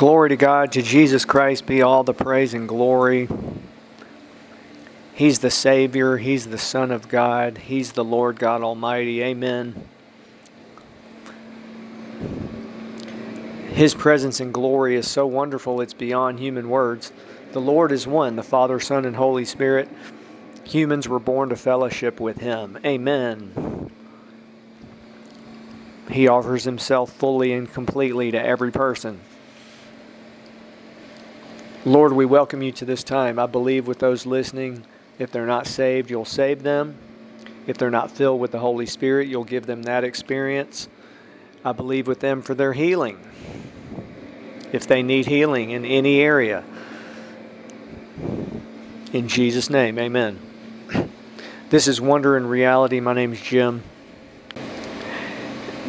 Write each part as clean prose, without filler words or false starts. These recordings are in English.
Glory to God, to Jesus Christ be all the praise and glory. He's the Savior, He's the Son of God, He's the Lord God Almighty. Amen. His presence and glory is so wonderful it's beyond human words. The Lord is one, the Father, Son, and Holy Spirit. Humans were born to fellowship with Him. Amen. He offers Himself fully and completely to every person. Lord, we welcome You to this time. I believe with those listening, if they're not saved, You'll save them. If they're not filled with the Holy Spirit, You'll give them that experience. I believe with them for their healing, if they need healing in any area. In Jesus' name, amen. This is Wonder in Reality. My name is Jim.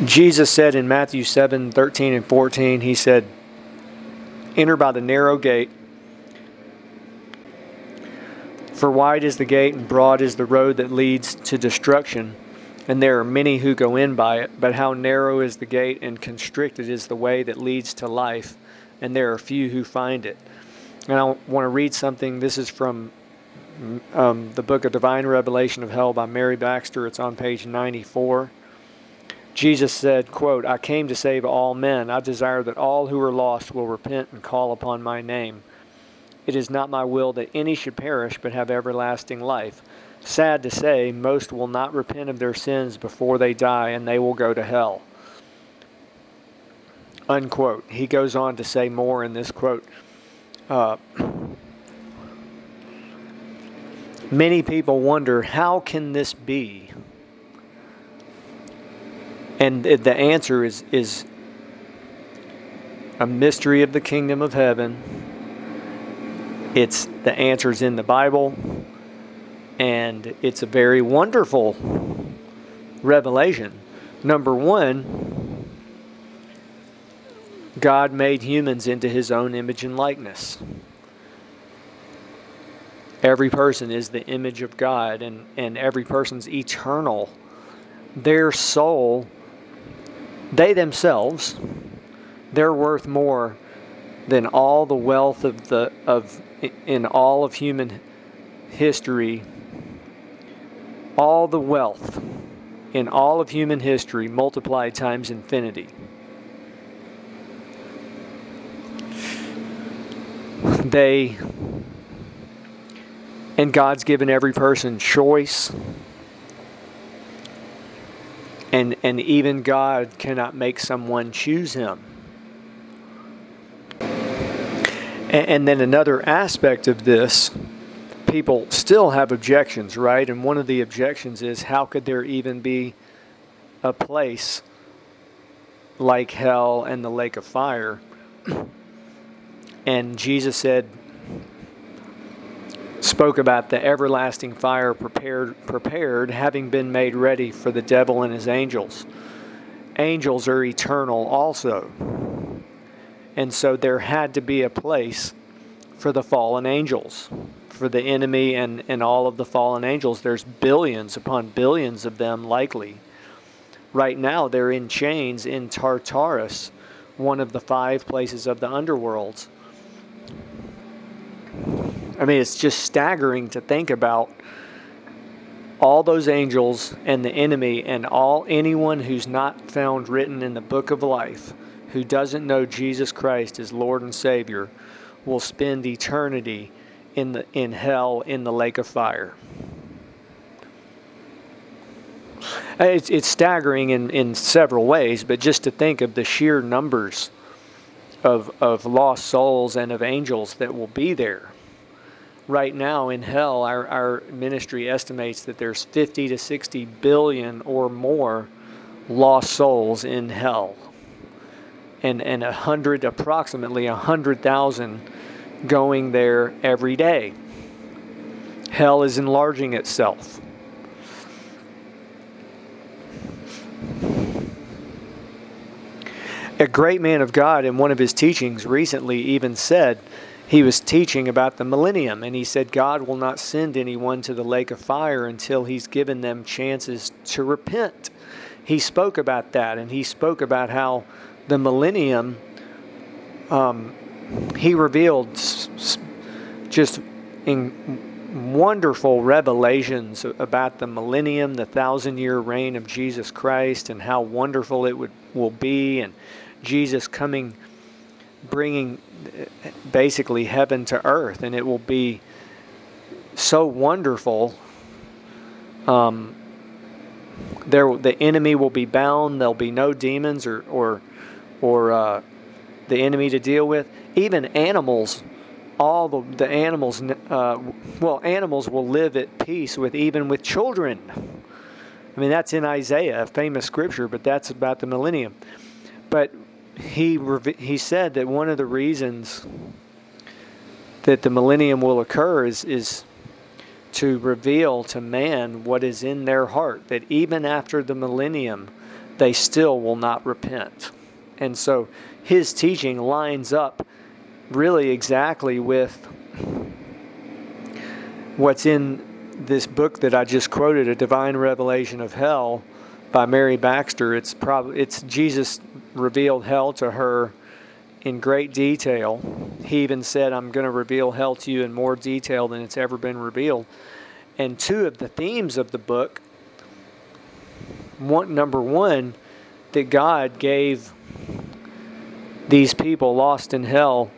Jesus said in Matthew 7:13 and 14, He said, "Enter by the narrow gate, for wide is the gate and broad is the road that leads to destruction, and there are many who go in by it. But how narrow is the gate and constricted is the way that leads to life, and there are few who find it." And I want to read something. This is from the book of Divine Revelation of Hell by Mary Baxter. It's on page 94. Jesus said, quote, "I came to save all men. I desire that all who are lost will repent and call upon my name. It is not my will that any should perish but have everlasting life. Sad to say, most will not repent of their sins before they die, and they will go to hell." Unquote. He goes on to say more in this quote. Many people wonder, how can this be? And the answer is a mystery of the kingdom of heaven. It's the answers in the Bible, and it's a very wonderful revelation. Number one, God made humans into His own image and likeness. Every person is the image of God, and every person's eternal. Their soul, they themselves, they're worth more than all the wealth in all of human history. All the wealth in all of human history multiplied times infinity. And God's given every person choice. And even God cannot make someone choose Him. And then another aspect of this, people still have objections, right? And one of the objections is, how could there even be a place like hell and the lake of fire? And Jesus spoke about the everlasting fire prepared, having been made ready for the devil and his angels. Angels are eternal also. And so there had to be a place for the fallen angels, for the enemy and all of the fallen angels. There's billions upon billions of them likely. Right now they're in chains in Tartarus, one of the 5 places of the underworlds. I mean, it's just staggering to think about all those angels and the enemy and anyone who's not found written in the book of life, who doesn't know Jesus Christ as Lord and Savior, will spend eternity in hell, in the lake of fire. It's staggering in several ways, but just to think of the sheer numbers of lost souls and of angels that will be there. Right now in hell, our ministry estimates that there's 50 to 60 billion or more lost souls in hell. And approximately 100,000 going there every day. Hell is enlarging itself. A great man of God in one of his teachings recently even said, he was teaching about the millennium, and he said God will not send anyone to the lake of fire until He's given them chances to repent. He spoke about that, and he spoke about how the millennium he revealed just wonderful revelations about the millennium, the 1,000-year reign of Jesus Christ, and how wonderful it will be, and Jesus coming, bringing basically heaven to earth, and it will be so wonderful. The enemy will be bound. There'll be no demons or the enemy to deal with. Even animals. All the animals, animals will live at peace with children. I mean, that's in Isaiah, a famous scripture, but that's about the millennium. But he said that one of the reasons that the millennium will occur is to reveal to man what is in their heart, that even after the millennium, they still will not repent. And so his teaching lines up really exactly with what's in this book that I just quoted, A Divine Revelation of Hell by Mary Baxter. It's Jesus revealed hell to her in great detail. He even said, I'm going to reveal hell to you in more detail than it's ever been revealed. And two of the themes of the book, number one, that God gave these people lost in hell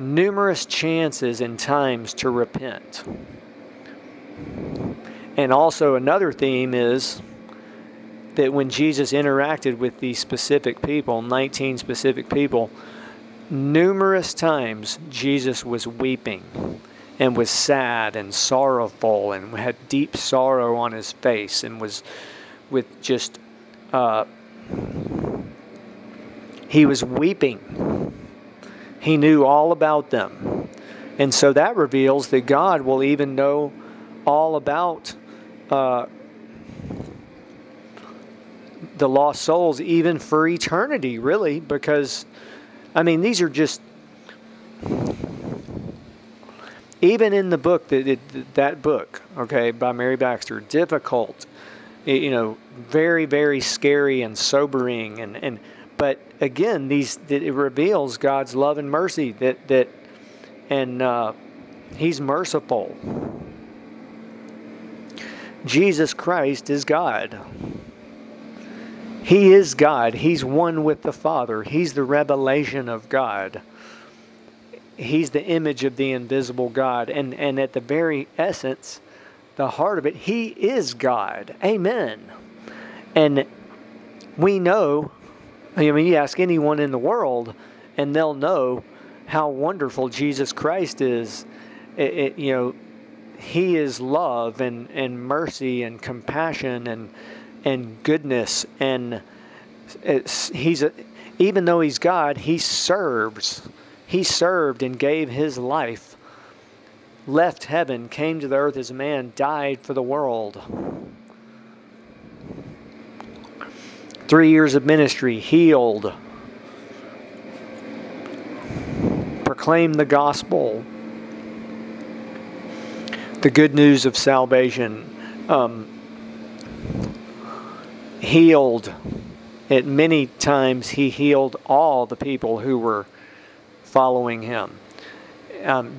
numerous chances and times to repent. And also another theme is that when Jesus interacted with these specific people, 19 specific people, numerous times Jesus was weeping and was sad and sorrowful and had deep sorrow on his face and was with just, he was weeping. He knew all about them. And so that reveals that God will even know all about the lost souls, even for eternity, really, because, I mean, these are just, even in the book, that book, by Mary Baxter, difficult, very, very scary and sobering, and but again, it reveals God's love and mercy and He's merciful. Jesus Christ is God. He is God. He's one with the Father. He's the revelation of God. He's the image of the invisible God. And at the very essence, the heart of it, He is God. Amen. And we know, I mean, you ask anyone in the world, and they'll know how wonderful Jesus Christ is. He is love and mercy and compassion and goodness. And even though He's God, He serves. He served and gave His life, left heaven, came to the earth as a man, died for the world. 3 years of ministry, healed, proclaimed the gospel, the good news of salvation, healed. At many times, He healed all the people who were following Him,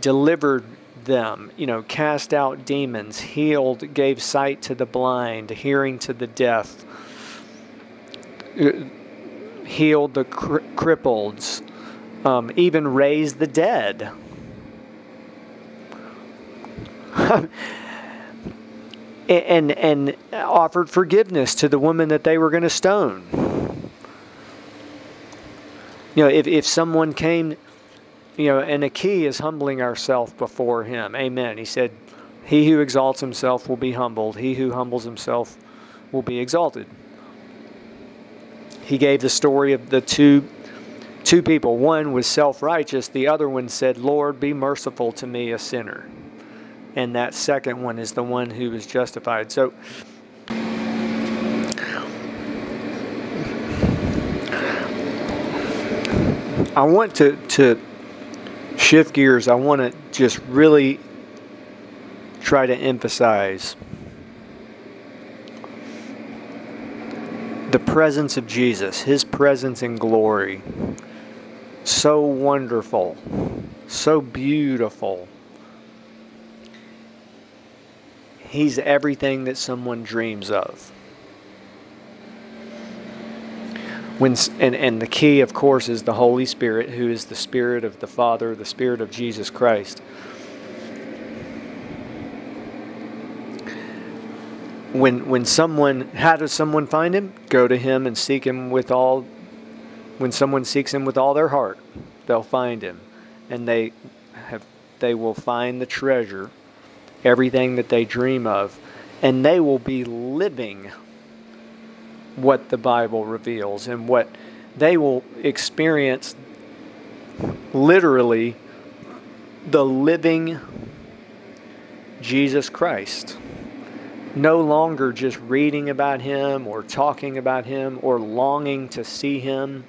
delivered them, cast out demons, healed, gave sight to the blind, hearing to the deaf, healed the crippled, even raised the dead. and offered forgiveness to the woman that they were going to stone. If someone came, and the key is humbling ourselves before Him. Amen. He said, he who exalts himself will be humbled. He who humbles himself will be exalted. He gave the story of the two people. One was self-righteous. The other one said, Lord, be merciful to me, a sinner. And that second one is the one who was justified. So I want to shift gears. I want to just really try to emphasize the presence of Jesus, His presence in glory, so wonderful, so beautiful. He's everything that someone dreams of. And the key, of course, is the Holy Spirit, who is the Spirit of the Father, the Spirit of Jesus Christ. How does someone find Him? Go to Him and seek Him with all. When someone seeks Him with all their heart, they'll find Him, and they will find the treasure, everything that they dream of, and they will be living what the Bible reveals, and what they will experience literally the living Jesus Christ. No longer just reading about Him or talking about Him or longing to see Him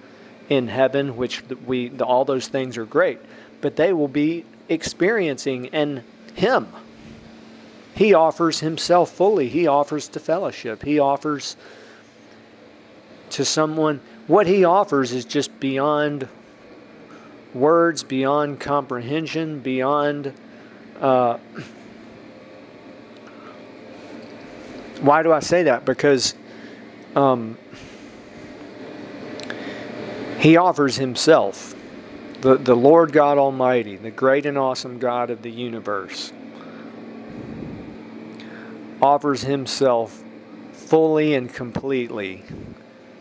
in heaven, which all those things are great, but they will be experiencing Him. He offers Himself fully. He offers to fellowship. He offers to someone. What He offers is just beyond words, beyond comprehension, beyond... Why do I say that? Because He offers Himself, the Lord God Almighty, the great and awesome God of the universe, offers Himself fully and completely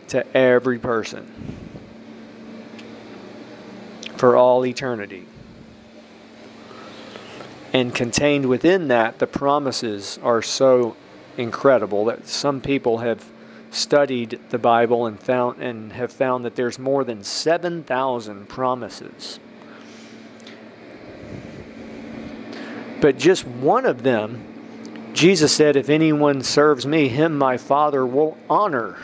to every person for all eternity. And contained within that, the promises are so incredible that some people have studied the Bible and have found that there's more than 7,000 promises. But just one of them, Jesus said, "If anyone serves me, him my Father will honor."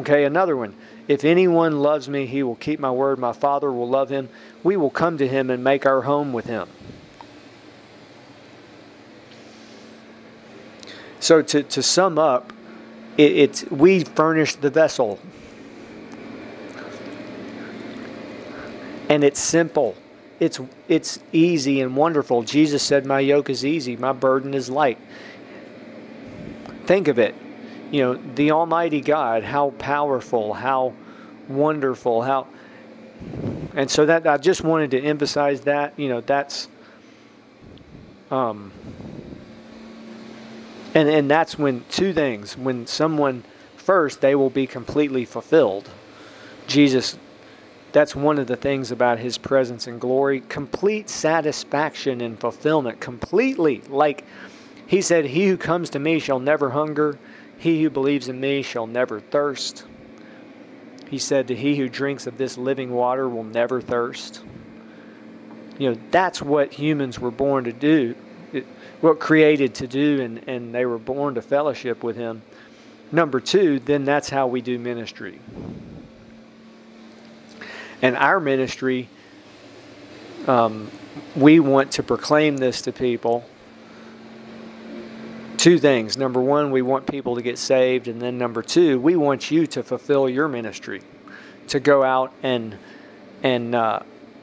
Okay, another one. "If anyone loves me, he will keep my word. My Father will love him. We will come to him and make our home with him." So to sum up, it's we furnish the vessel. And it's simple. It's easy and wonderful. Jesus said, "My yoke is easy, my burden is light." Think of it. You know, the Almighty God, how powerful, how wonderful, how... And so that I just wanted to emphasize that, you know, that's... And that's when two things. When someone, first, they will be completely fulfilled. Jesus, that's one of the things about His presence and glory. Complete satisfaction and fulfillment. Completely. Like He said, "He who comes to me shall never hunger. He who believes in me shall never thirst." He said, "He who drinks of this living water will never thirst." You know, that's what humans were born to do. What created to do, and they were born to fellowship with Him. Number two, then that's how we do ministry. And our ministry, we want to proclaim this to people. Two things. Number one, we want people to get saved, and then number two, we want you to fulfill your ministry, to go out and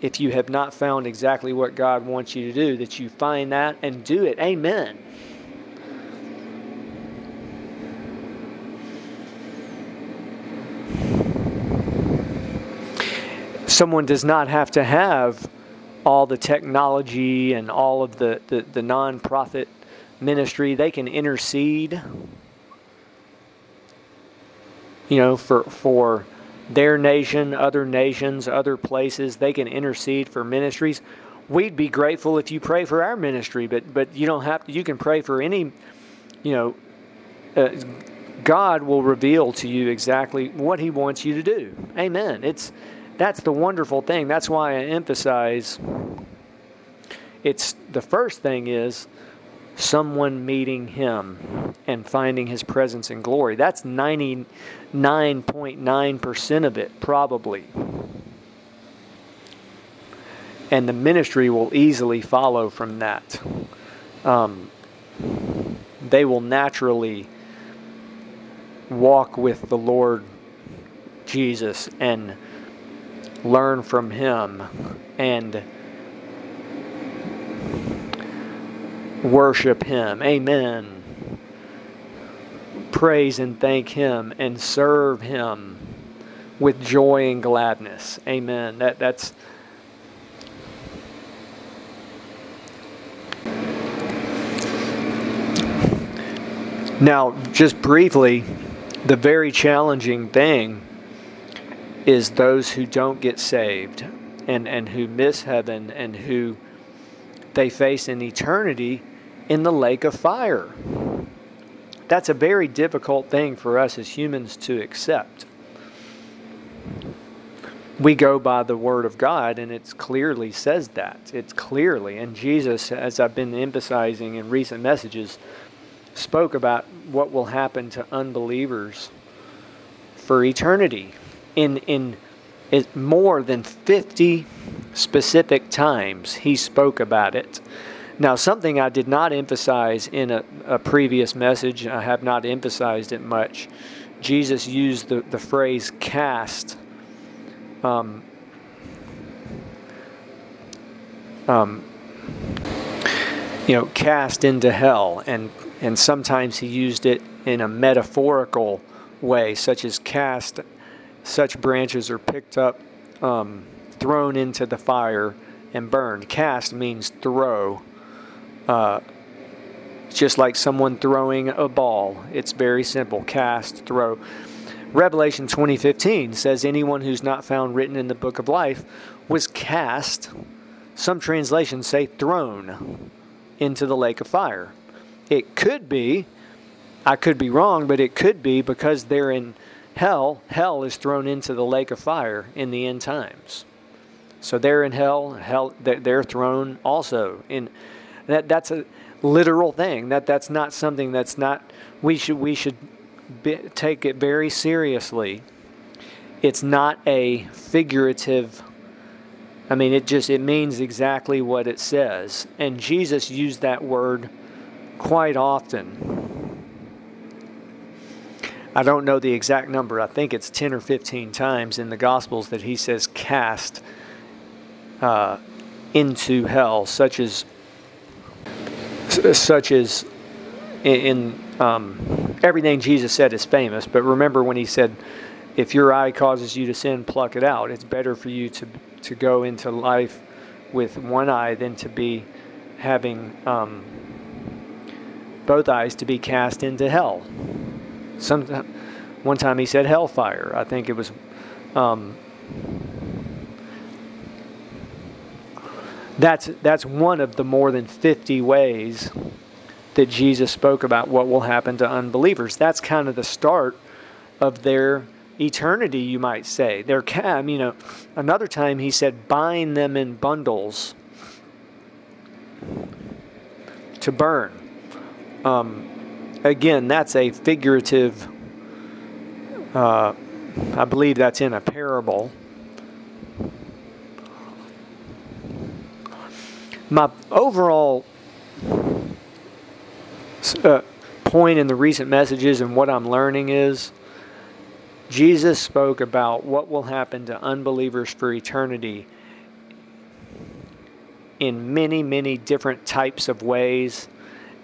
if you have not found exactly what God wants you to do, that you find that and do it. Amen. Someone does not have to have all the technology and all of the non-profit ministry. They can intercede, you know, for their nation, other nations, other places. They can intercede for ministries. We'd be grateful if you pray for our ministry, but you don't have to. You can pray for any, you know, God will reveal to you exactly what He wants you to do. Amen. That's the wonderful thing. That's why I emphasize it's the first thing is someone meeting Him and finding His presence and glory. That's 99.9% of it, probably. And the ministry will easily follow from that. They will naturally walk with the Lord Jesus and learn from Him and worship Him. Amen. Praise and thank Him and serve Him with joy and gladness. Amen. That's now, just briefly, the very challenging thing is those who don't get saved and who miss heaven and who they face an eternity in the lake of fire. That's a very difficult thing for us as humans to accept. We go by the Word of God, and it clearly says that. It's clearly, and Jesus, as I've been emphasizing in recent messages, spoke about what will happen to unbelievers for eternity in more than 50 specific times he spoke about it. Now, something I did not emphasize in a previous message, I have not emphasized it much, Jesus used the phrase cast cast into hell, and sometimes he used it in a metaphorical way, such as cast, such branches are picked up, thrown into the fire, and burned. Cast means throw. Just like someone throwing a ball. It's very simple. Cast, throw. Revelation 20:15 says, anyone who's not found written in the book of life was cast, some translations say thrown, into the lake of fire. It could be, I could be wrong, but it could be because they're in hell. Hell is thrown into the lake of fire in the end times. So they're in hell they're thrown also. In. That's a literal thing. That's not something that's not, we should take it very seriously. It's not a figurative, it means exactly what it says. And Jesus used that word quite often. I don't know the exact number. I think it's 10 or 15 times in the Gospels that he says cast into hell, such as in everything Jesus said is famous. But remember when he said, if your eye causes you to sin, pluck it out. It's better for you to go into life with one eye than to be having both eyes to be cast into hell. One time he said hellfire. I think it was. That's one of the more than 50 ways that Jesus spoke about what will happen to unbelievers. That's kind of the start of their eternity, you might say. Another time he said, bind them in bundles to burn. Again, that's a figurative, I believe that's in a parable. My overall point in the recent messages and what I'm learning is Jesus spoke about what will happen to unbelievers for eternity in many, many different types of ways.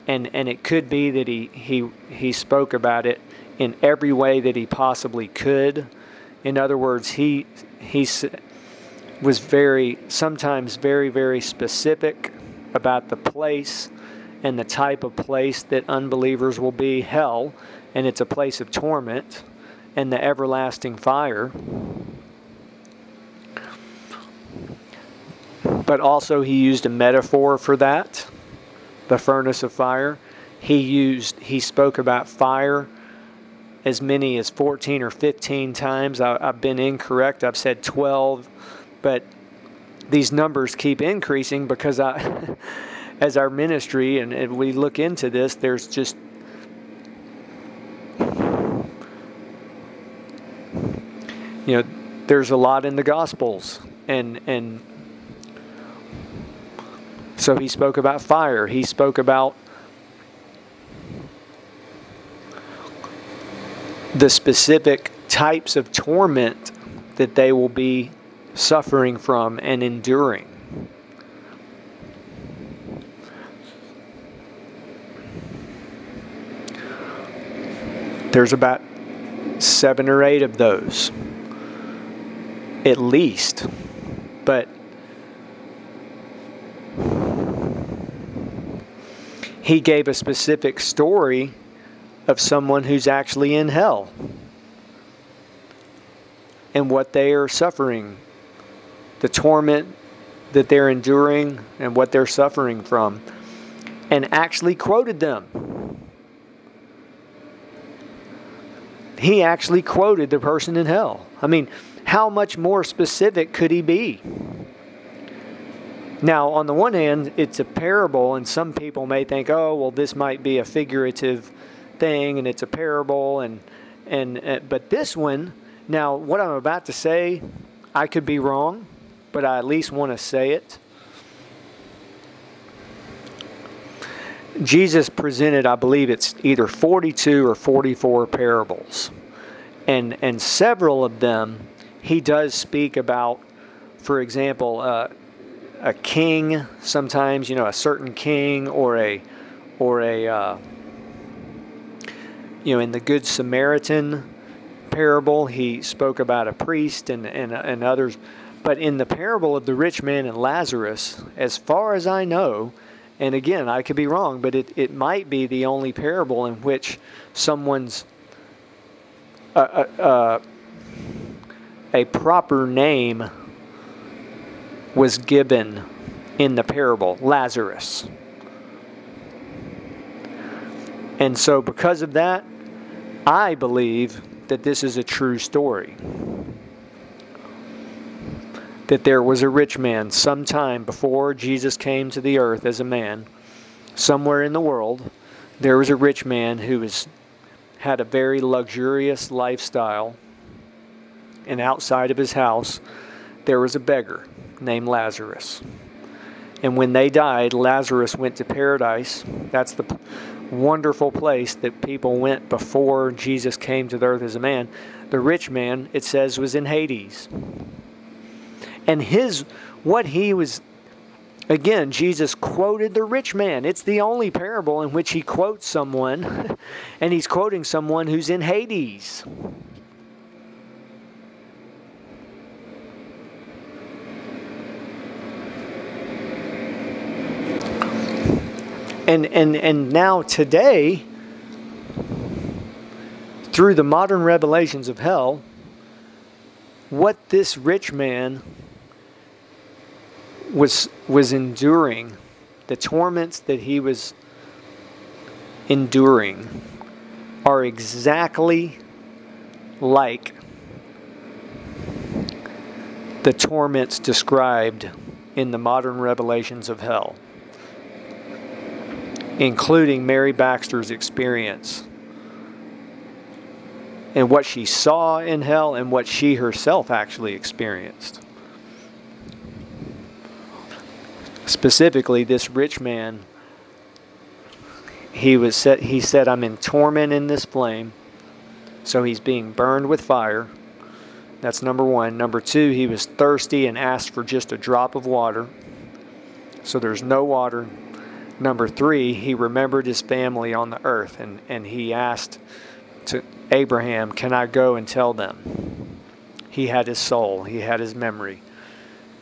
And it could be that he spoke about it in every way that he possibly could. In other words, he was sometimes very, very specific about the place and the type of place that unbelievers will be, hell, and it's a place of torment and the everlasting fire. But also he used a metaphor for that. The furnace of fire. He spoke about fire as many as 14 or 15 times. I've been incorrect. I've said 12, but these numbers keep increasing because as our ministry and we look into this, there's just there's a lot in the Gospels and. So he spoke about fire. He spoke about the specific types of torment that they will be suffering from and enduring. There's about 7 or 8 of those, at least. But he gave a specific story of someone who's actually in hell and what they are suffering, the torment that they're enduring and what they're suffering from, and actually quoted them. He actually quoted the person in hell. I mean, how much more specific could he be? Now, on the one hand, it's a parable, and some people may think, oh, well, this might be a figurative thing, and it's a parable, but this one, now, what I'm about to say, I could be wrong, but I at least want to say it. Jesus presented, I believe it's either 42 or 44 parables, and several of them, he does speak about, for example, a king. Sometimes, a certain king, or in the Good Samaritan parable, he spoke about a priest and others. But in the parable of the rich man and Lazarus, as far as I know, and again, I could be wrong, but it might be the only parable in which someone's a proper name was given in the parable, Lazarus. And so because of that, I believe that this is a true story. That there was a rich man sometime before Jesus came to the earth as a man, somewhere in the world, there was a rich man who had a very luxurious lifestyle. And outside of his house, there was a beggar named Lazarus. And when they died, Lazarus went to paradise. That's the wonderful place that people went before Jesus came to the earth as a man. The rich man, it says, was in Hades. And Jesus quoted the rich man. It's the only parable in which he quotes someone, and he's quoting someone who's in Hades. And now today, through the modern revelations of hell, what this rich man was enduring, the torments that he was enduring, are exactly like the torments described in the modern revelations of hell, including Mary Baxter's experience and what she saw in hell and what she herself actually experienced. Specifically, this rich man, he said, I'm in torment in this flame. So he's being burned with fire. That's number one. Number two, he was thirsty and asked for just a drop of water. So there's no water. Number three, he remembered his family on the earth, and he asked to Abraham, can I go and tell them? He had his soul. He had his memory.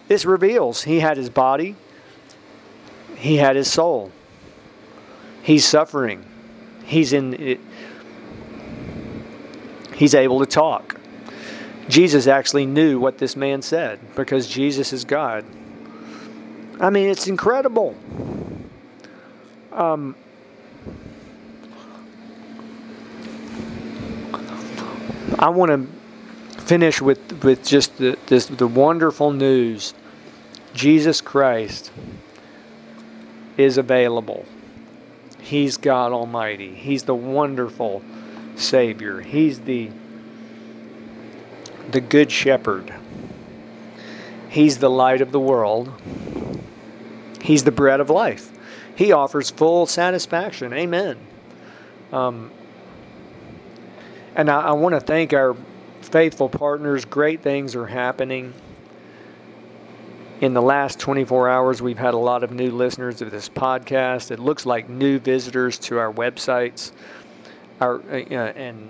This reveals he had his body. He had his soul. He's suffering. He's in it. He's able to talk. Jesus actually knew what this man said because Jesus is God. I mean, it's incredible. I want to finish with just the wonderful news. Jesus Christ is available. He's God Almighty. He's the wonderful Savior. He's the Good Shepherd. He's the light of the world. He's the bread of life. He offers full satisfaction. Amen. And I want to thank our faithful partners, great things are happening. In the last 24 hours, we've had a lot of new listeners to this podcast. It looks like new visitors to our websites, and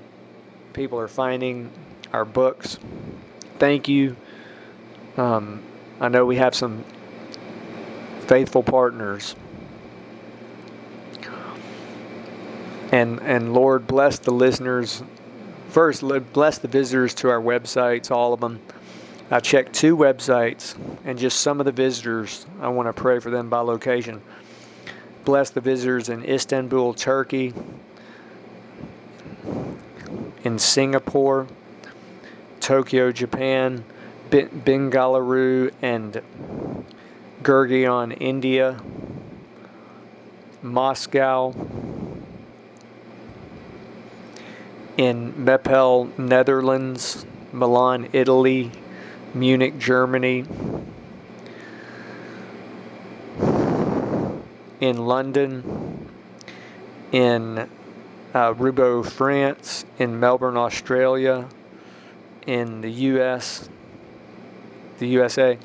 people are finding our books. Thank you. I know we have some faithful partners. And Lord, bless the listeners. First, bless the visitors to our websites, all of them. I checked 2 websites and just some of the visitors. I want to pray for them by location. Bless the visitors in Istanbul, Turkey, in Singapore, Tokyo, Japan, Bengaluru, and Gurgaon, India, Moscow, in Meppel, Netherlands, Milan, Italy, Munich, Germany, in London, in Roubaix, France, in Melbourne, Australia, in the U.S., the USA.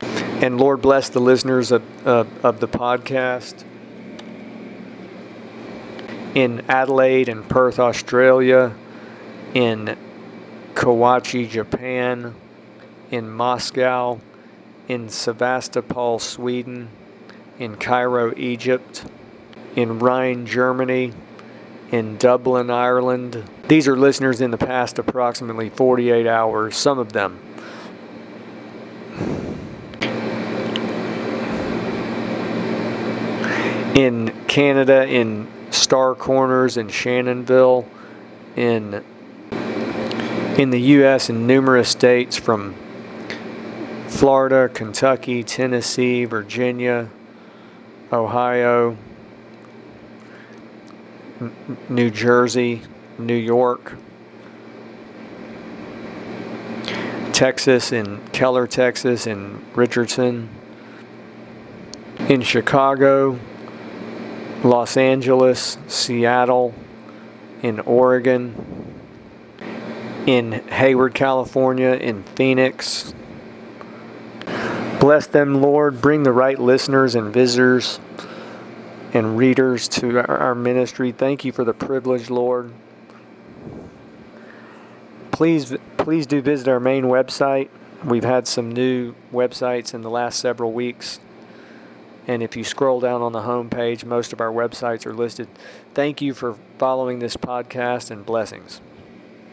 And Lord, bless the listeners of the podcast in Adelaide and Perth, Australia, in Kawachi, Japan, in Moscow, in Sevastopol, Sweden, in Cairo, Egypt, in Rhine, Germany, in Dublin, Ireland. These are listeners in the past approximately 48 hours, some of them. In Canada, in Star Corners, in Shannonville, in the U.S., in numerous states from Florida, Kentucky, Tennessee, Virginia, Ohio, New Jersey, New York, Texas, in Keller, Texas, in Richardson, in Chicago, Los Angeles, Seattle, in Oregon, in Hayward, California, in Phoenix. Bless them, Lord. Bring the right listeners and visitors and readers to our ministry. Thank you for the privilege, Lord. Please do visit our main website. We've had some new websites in the last several weeks. And if you scroll down on the home page, most of our websites are listed. Thank you for following this podcast, and blessings.